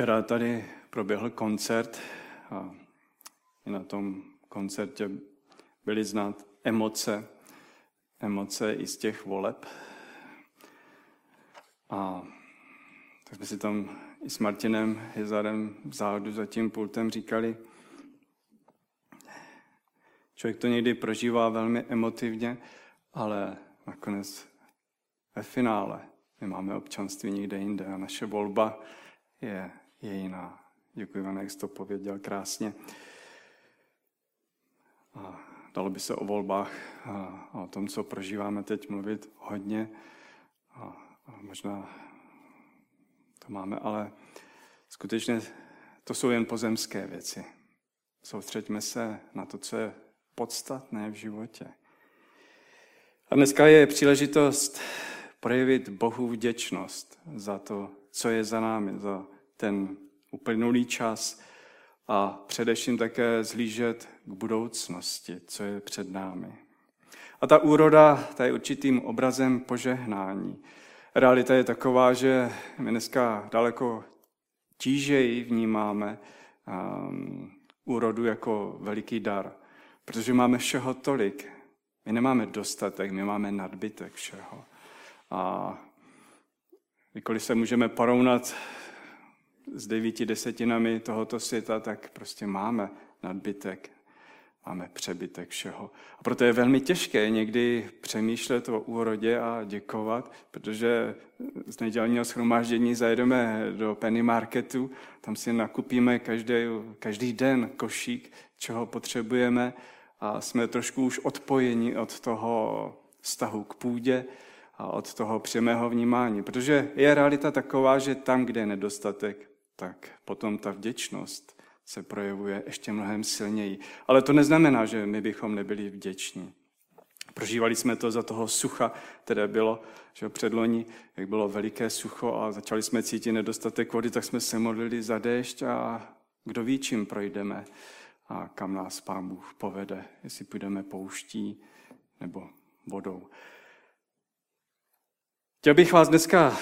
Včera tady proběhl koncert a i na tom koncertě byly znát emoce i z těch voleb. A tak jsme si tam i s Martinem Hezarem vzadu za tím pultem říkali, člověk to někdy prožívá velmi emotivně, ale nakonec ve finále my máme občanství někde jinde a naše volba je jiná. Děkuji vám, jak jsi to pověděl krásně. A dalo by se o volbách a o tom, co prožíváme teď, mluvit hodně. A možná to máme, ale skutečně to jsou jen pozemské věci. Soustřeďme se na to, co je podstatné v životě. A dneska je příležitost projevit Bohu vděčnost za to, co je za námi, za ten uplynulý čas a především také zhlížet k budoucnosti, co je před námi. A ta úroda, ta je určitým obrazem požehnání. Realita je taková, že my dneska daleko tížeji vnímáme úrodu jako veliký dar, protože máme všeho tolik. My nemáme dostatek, my máme nadbytek všeho. A kdykoliv se můžeme porovnat s 9 desetinami tohoto světa, tak prostě máme nadbytek, máme přebytek všeho. A proto je velmi těžké někdy přemýšlet o úrodě a děkovat, protože z nedělního shromáždění zajedeme do penny marketu, tam si nakupíme každý den košík, čeho potřebujeme a jsme trošku už odpojeni od toho vztahu k půdě, a od toho přímého vnímání. Protože je realita taková, že tam, kde je nedostatek, tak potom ta vděčnost se projevuje ještě mnohem silněji. Ale to neznamená, že my bychom nebyli vděční. Prožívali jsme to za toho sucha, které bylo, že předloni, jak bylo veliké sucho a začali jsme cítit nedostatek vody, tak jsme se modlili za déšť a kdo ví, čím projdeme a kam nás Pán Bůh povede, jestli půjdeme pouští nebo vodou. Chtěl bych vás dneska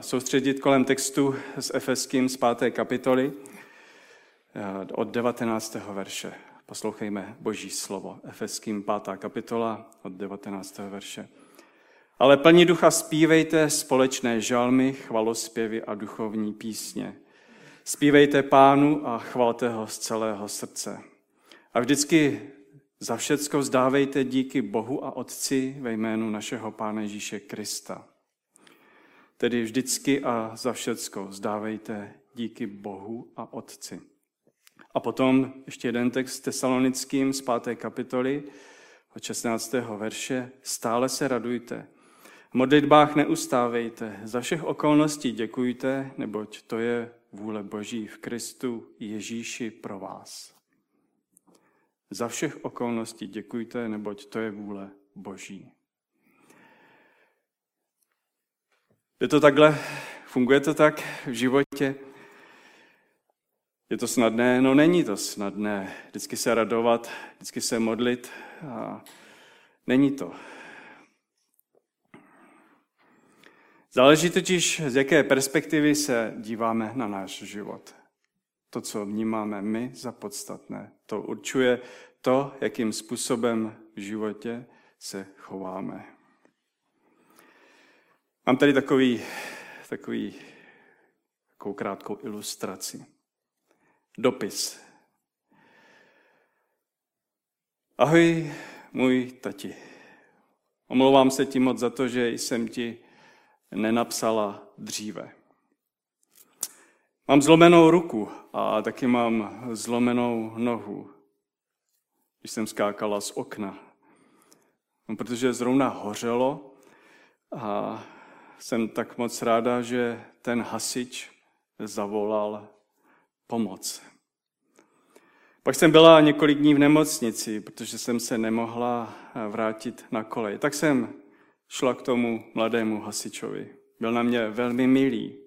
soustředit kolem textu s Efeským z 5. kapitoly od 19. verše. Poslouchejme Boží slovo. Efeským 5. kapitola od 19. verše. Ale plní ducha zpívejte společné žalmy, chvalospěvy a duchovní písně. Zpívejte Pánu a chvalte ho z celého srdce. A vždycky za všecko vzdávejte díky Bohu a Otci ve jménu našeho Pána Ježíše Krista. Tedy vždycky a za všecko vzdávejte díky Bohu a Otci. A potom ještě jeden text Tesalonickým z 5. kapitoly od 16. verše. Stále se radujte. V modlitbách neustávejte. Za všech okolností děkujte, neboť to je vůle Boží v Kristu Ježíši pro vás. Za všech okolností děkujte, neboť to je vůle Boží. Je to takhle? Funguje to tak v životě? Je to snadné? No není to snadné. Vždycky se radovat, vždycky se modlit. A není to. Záleží totiž, z jaké perspektivy se díváme na náš život. To, co vnímáme my za podstatné, to určuje to, jakým způsobem v životě se chováme. Mám tady takovou krátkou ilustraci. Dopis. Ahoj, můj tati. Omlouvám se ti moc za to, že jsem ti nenapsala dříve. Mám zlomenou ruku a taky mám zlomenou nohu, když jsem skákala z okna. No, protože zrovna hořelo a jsem tak moc ráda, že ten hasič zavolal pomoc. Pak jsem byla několik dní v nemocnici, protože jsem se nemohla vrátit na kolej. Tak jsem šla k tomu mladému hasičovi. Byl na mě velmi milý.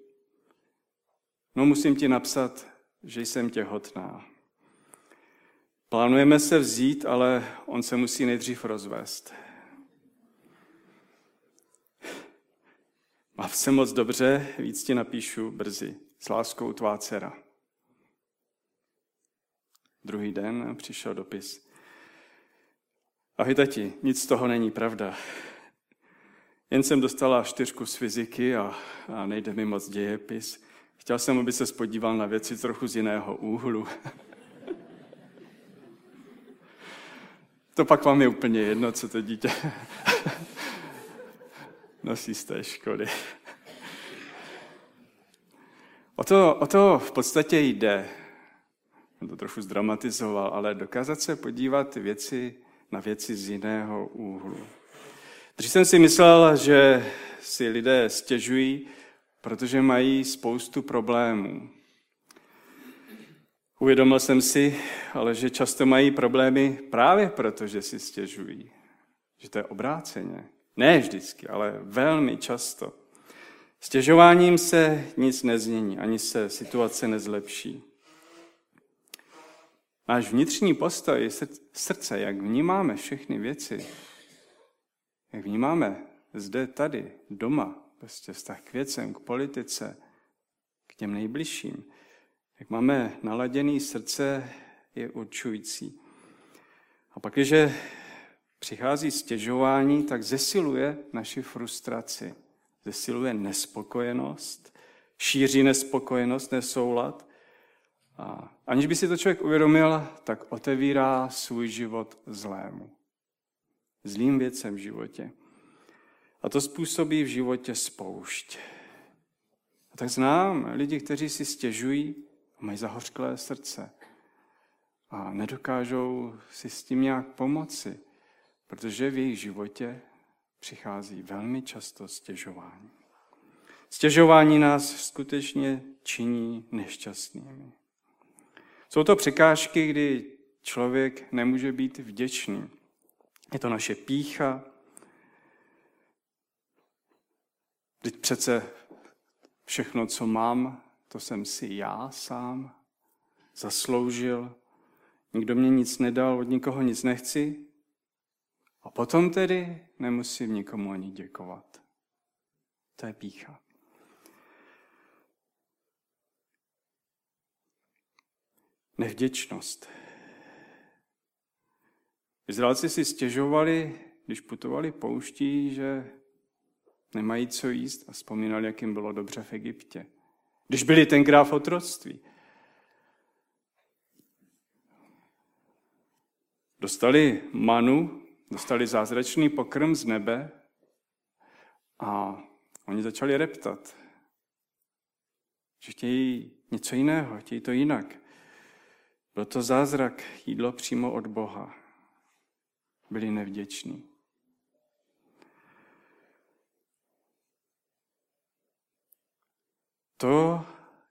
No musím ti napsat, že jsem těhotná. Plánujeme se vzít, ale on se musí nejdřív rozvést. Mám se moc dobře, víc ti napíšu brzy. s láskou tvá dcera. Druhý den přišel dopis. Ahoj tati, nic z toho není pravda. Jen jsem dostala 4 z fyziky a nejde mi moc dějepis. Chtěl jsem, aby se podíval na věci trochu z jiného úhlu. To pak vám je úplně jedno, co to dítě nosí z té školy. O to v podstatě jde. On to trochu zdramatizoval, ale dokázat se podívat na věci z jiného úhlu. Dřív jsem si myslel, že si lidé stěžují, protože mají spoustu problémů. Uvědomil jsem si, ale že často mají problémy právě proto, že si stěžují. Že to je obráceně. Ne vždycky, ale velmi často. Stěžováním se nic nezmění, ani se situace nezlepší. Náš vnitřní postoj srdce, jak vnímáme všechny věci, jak vnímáme zde, tady, doma, prostě vztah k věcem, k politice, k těm nejbližším, jak máme naladěné srdce, je určující. A pak, když přichází stěžování, tak zesiluje naši frustraci, zesiluje nespokojenost, šíří nespokojenost, nesoulad. A aniž by si to člověk uvědomil, tak otevírá svůj život zlým věcem v životě. A to způsobí v životě spoušť. A tak znám lidi, kteří si stěžují a mají zahořklé srdce. A nedokážou si s tím nějak pomoci, protože v jejich životě přichází velmi často stěžování. Stěžování nás skutečně činí nešťastnými. Jsou to překážky, kdy člověk nemůže být vděčný. Je to naše pýcha. Vždyť přece všechno, co mám, to jsem si já sám zasloužil. Nikdo mě nic nedal, od nikoho nic nechci. A potom tedy nemusím nikomu ani děkovat. To je pýcha. Nevděčnost. Izraelci si stěžovali, když putovali pouští, že nemají co jíst a vzpomínali, jak jim bylo dobře v Egyptě. Když byli tenkrát v otroctví. Dostali manu, dostali zázračný pokrm z nebe a oni začali reptat, že chtějí něco jiného, chtějí to jinak. Byl to zázrak, jídlo přímo od Boha. Byli nevděční. To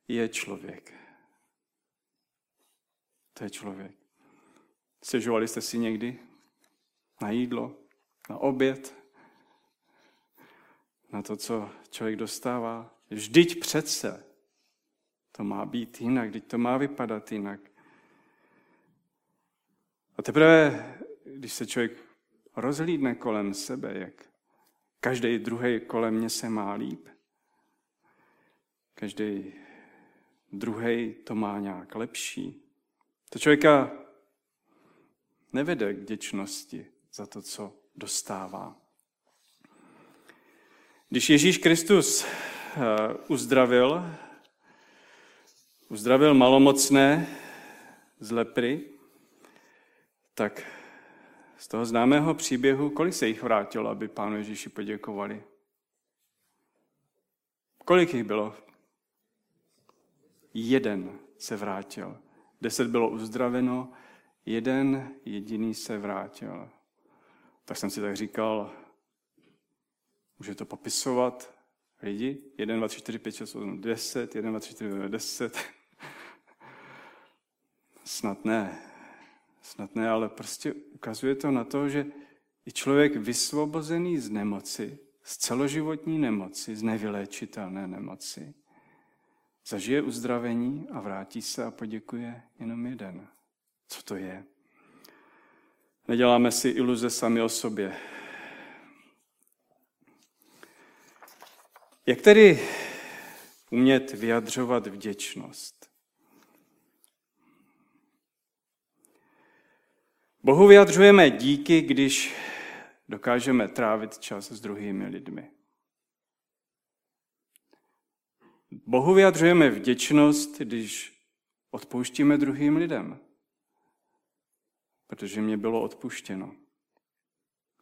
je člověk. To je člověk. Stěžovali jste si někdy na jídlo, na oběd, na to, co člověk dostává? Vždyť přece to má být jinak, vždyť to má vypadat jinak. A teprve, když se člověk rozhlídne kolem sebe, jak každý druhý kolem mě se má líp, každý druhý to má nějak lepší, to člověka nevede k vděčnosti za to, co dostává. Když Ježíš Kristus uzdravil malomocné z lepry, tak z toho známého příběhu, kolik se jich vrátilo, aby Pánu Ježíši poděkovali? Kolik jich bylo? 1 se vrátil. 10 bylo uzdraveno, 1 jediný se vrátil. Tak jsem si tak říkal, může to popisovat lidi? 1, 2, 3, 4, 5, 6, 8, 10, 1, 2, 3, 4, 9, 10. Snad ne, ale prostě ukazuje to na to, že i člověk vysvobozený z nemoci, z celoživotní nemoci, z nevyléčitelné nemoci, zažije uzdravení a vrátí se a poděkuje jenom 1. Co to je? Neděláme si iluze sami o sobě. Jak tedy umět vyjadřovat vděčnost. Bohu vyjadřujeme díky, když dokážeme trávit čas s druhými lidmi. Bohu vyjadřujeme vděčnost, když odpouštíme druhým lidem, protože mě bylo odpuštěno.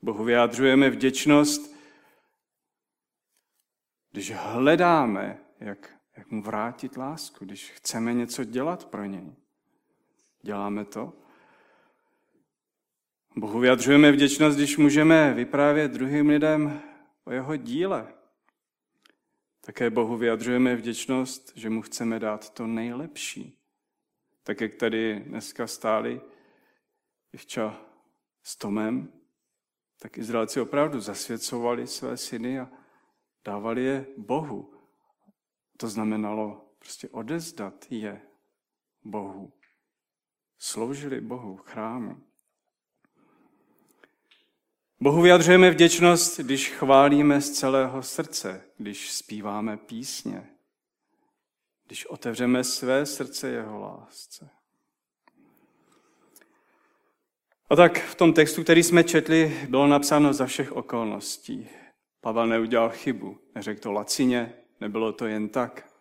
Bohu vyjadřujeme vděčnost, když hledáme, jak mu vrátit lásku, když chceme něco dělat pro něj. Děláme to. Bohu vyjadřujeme vděčnost, když můžeme vyprávět druhým lidem o jeho díle. Také Bohu vyjadřujeme vděčnost, že mu chceme dát to nejlepší. Tak jak tady dneska stáli Ivča s Tomem, tak Izraelci opravdu zasvěcovali své syny a dávali je Bohu. To znamenalo prostě odevzdat je Bohu. Sloužili Bohu v chrámu. Bohu vyjadřujeme vděčnost, když chválíme z celého srdce, když zpíváme písně, když otevřeme své srdce jeho lásce. A tak v tom textu, který jsme četli, bylo napsáno za všech okolností. Pavel neudělal chybu, neřekl to lacině, nebylo to jen tak,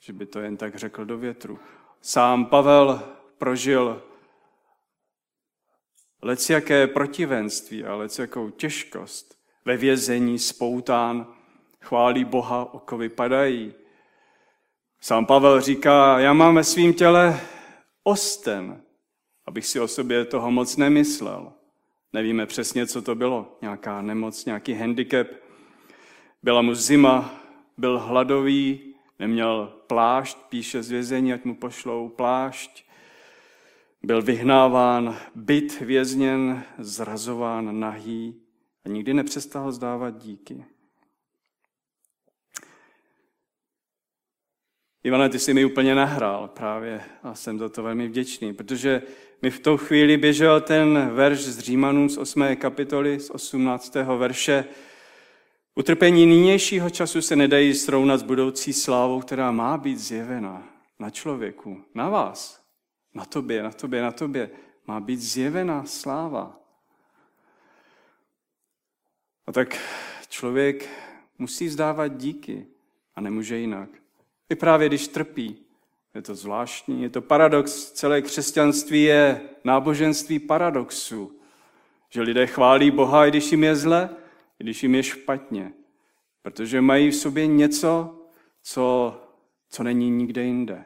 že by to jen tak řekl do větru. Sám Pavel prožil jaké protivenství a jakou těžkost. Ve vězení spoután, chválí Boha, okovy padají. Sám Pavel říká, já mám ve svým těle osten, abych si o sobě toho moc nemyslel. Nevíme přesně, co to bylo. Nějaká nemoc, nějaký handicap. Byla mu zima, byl hladový, neměl plášť, píše z vězení, ať mu pošlou plášť. Byl vyhnáván, byt, vězněn, zrazován, nahý a nikdy nepřestal zdávat díky. Ivane, ty jsi mi úplně nahrál právě a jsem za to velmi vděčný, protože mi v tou chvíli běžel ten verš z Římanů z 8. kapitoly, z 18. verše. Utrpení nynějšího času se nedají srovnat s budoucí slávou, která má být zjevena na člověku, na vás. Na tobě má být zjevená sláva. A tak člověk musí vzdávat díky a nemůže jinak. I právě když trpí, je to zvláštní, je to paradox. Celé křesťanství je náboženství paradoxu, že lidé chválí Boha, i když jim je zle, i když jim je špatně, protože mají v sobě něco, co není nikde jinde.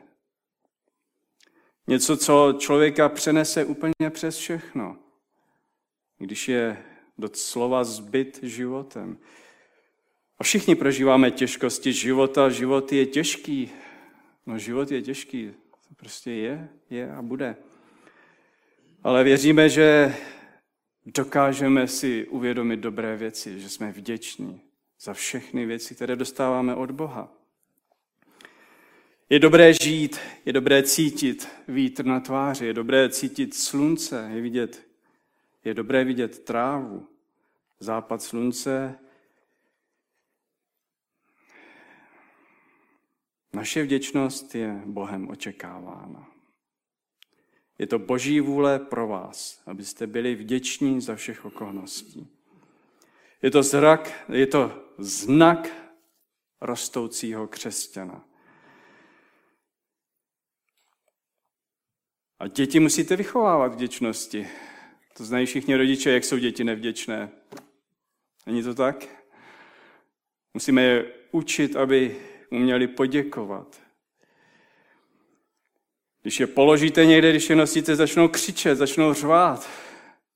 Něco, co člověka přenese úplně přes všechno, když je doslova zbyt životem. A všichni prožíváme těžkosti života, život je těžký. No život je těžký, to prostě je a bude. Ale věříme, že dokážeme si uvědomit dobré věci, že jsme vděční za všechny věci, které dostáváme od Boha. Je dobré žít, je dobré cítit vítr na tváři, je dobré cítit slunce, je dobré vidět trávu, západ slunce. Naše vděčnost je Bohem očekávána. Je to Boží vůle pro vás, abyste byli vděční za všech okolností. Je to znak rostoucího křesťana. A děti musíte vychovávat vděčnosti. To znají všichni rodiče, jak jsou děti nevděčné. Není to tak? Musíme je učit, aby uměli poděkovat. Když je položíte někde, když je nosíte, začnou křičet, začnou řvát.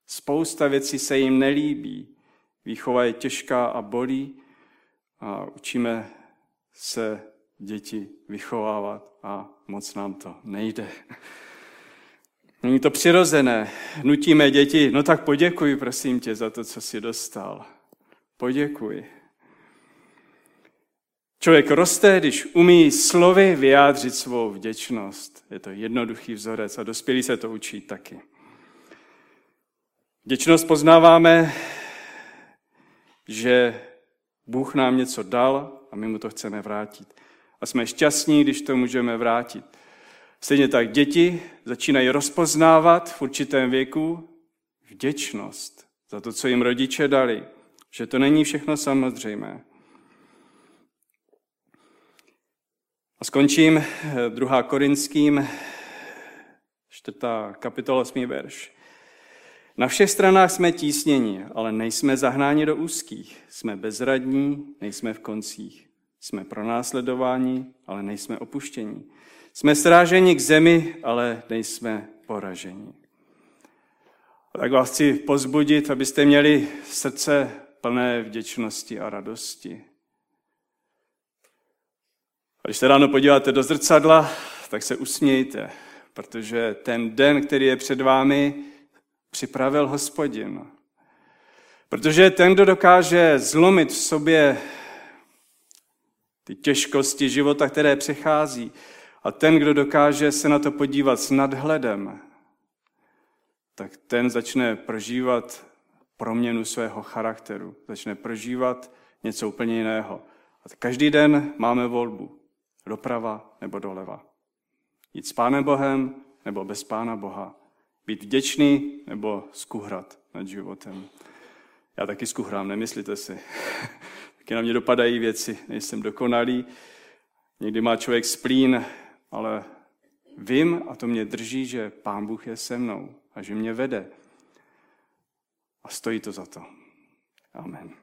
Spousta věcí se jim nelíbí. Výchova je těžká a bolí. A učíme se děti vychovávat a moc nám to nejde. Není to přirozené. Nutíme děti, no tak poděkuj, prosím tě, za to, co jsi dostal. Poděkuj. Člověk roste, když umí slovy vyjádřit svou vděčnost. Je to jednoduchý vzorec a dospělí se to učí taky. Vděčnost poznáváme, že Bůh nám něco dal a my mu to chceme vrátit. A jsme šťastní, když to můžeme vrátit. Stejně tak děti začínají rozpoznávat v určitém věku vděčnost za to, co jim rodiče dali. Že to není všechno samozřejmé. A skončím 2. Korinským, 4. kapitola, 8. verš. Na všech stranách jsme tísněni, ale nejsme zahnáni do úzkých. Jsme bezradní, nejsme v koncích. Jsme pronásledováni, ale nejsme opuštěni. Jsme sráženi k zemi, ale nejsme poraženi. A tak vás chci pozbudit, abyste měli srdce plné vděčnosti a radosti. A když se ráno podíváte do zrcadla, tak se usmějte, protože ten den, který je před vámi, připravil Hospodin. Protože ten, kdo dokáže zlomit v sobě ty těžkosti života, které přechází, a ten, kdo dokáže se na to podívat s nadhledem, tak ten začne prožívat proměnu svého charakteru, začne prožívat něco úplně jiného. A každý den máme volbu, doprava nebo doleva. Jít s Pánem Bohem nebo bez Pána Boha. Být vděčný nebo skuhrat nad životem. Já taky skuhrám, nemyslíte si. Taky na mě dopadají věci, nejsem dokonalý. Někdy má člověk splín, ale vím a to mě drží, že Pán Bůh je se mnou a že mě vede. A stojí to za to. Amen.